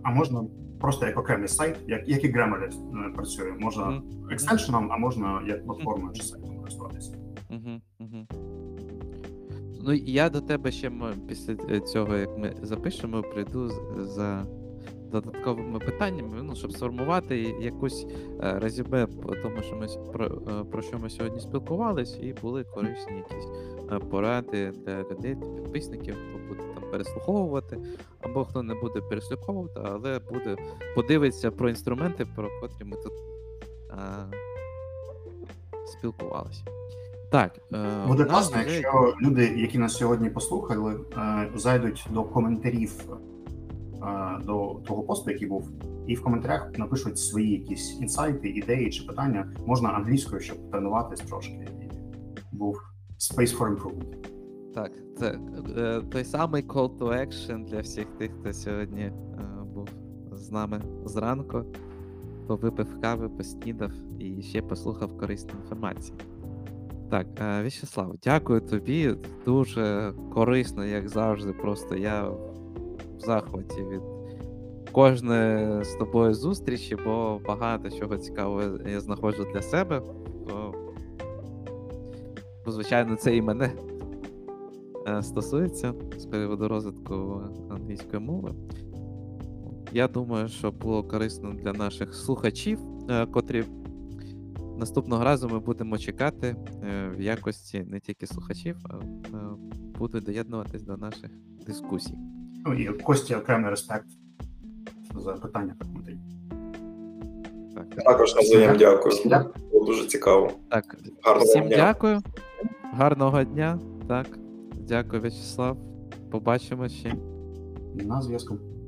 А можна просто як окремий сайт, як і Grammarly працює. Можна екстеншеном, а можна як платформою чи сайтом користуватися. Ну, я до тебе ще після цього, як ми запишемо, прийду за додатковими питаннями, щоб сформувати якусь резюме по тому, що про що ми сьогодні спілкувалися, і були корисні якісь поради для людей, для підписників, хто буде там переслуховувати, або хто не буде переслуховувати, але буде подивитися про інструменти, про котрі ми тут спілкувалися. Так, буде класно, якщо люди, які нас сьогодні послухали, зайдуть до коментарів до того посту, який був, і в коментарях напишуть свої якісь інсайти, ідеї чи питання. Можна англійською, щоб тренуватись трошки. І був space for improvement. Так, це той самий call to action для всіх тих, хто сьогодні був з нами зранку, хто випив кави, поснідав і ще послухав корисну інформацію. Так, Вячеслав, дякую тобі. Дуже корисно, як завжди. Просто я в захваті від кожної з тобою зустрічі, бо багато чого цікавого я знаходжу для себе. Бо, звичайно, це і мене стосується з приводу розвитку англійської мови. Я думаю, що було корисно для наших слухачів, котрі наступного разу ми будемо чекати в якості не тільки слухачів, а будуть доєднуватись до наших дискусій. Ну і Кості окремий респект за питання та коментарі. Також назовем дякую. Було дуже цікаво. Так. Всім дякую. Гарного дня. Так. Дякую, Вячеслав. Побачимо ще. На зв'язку.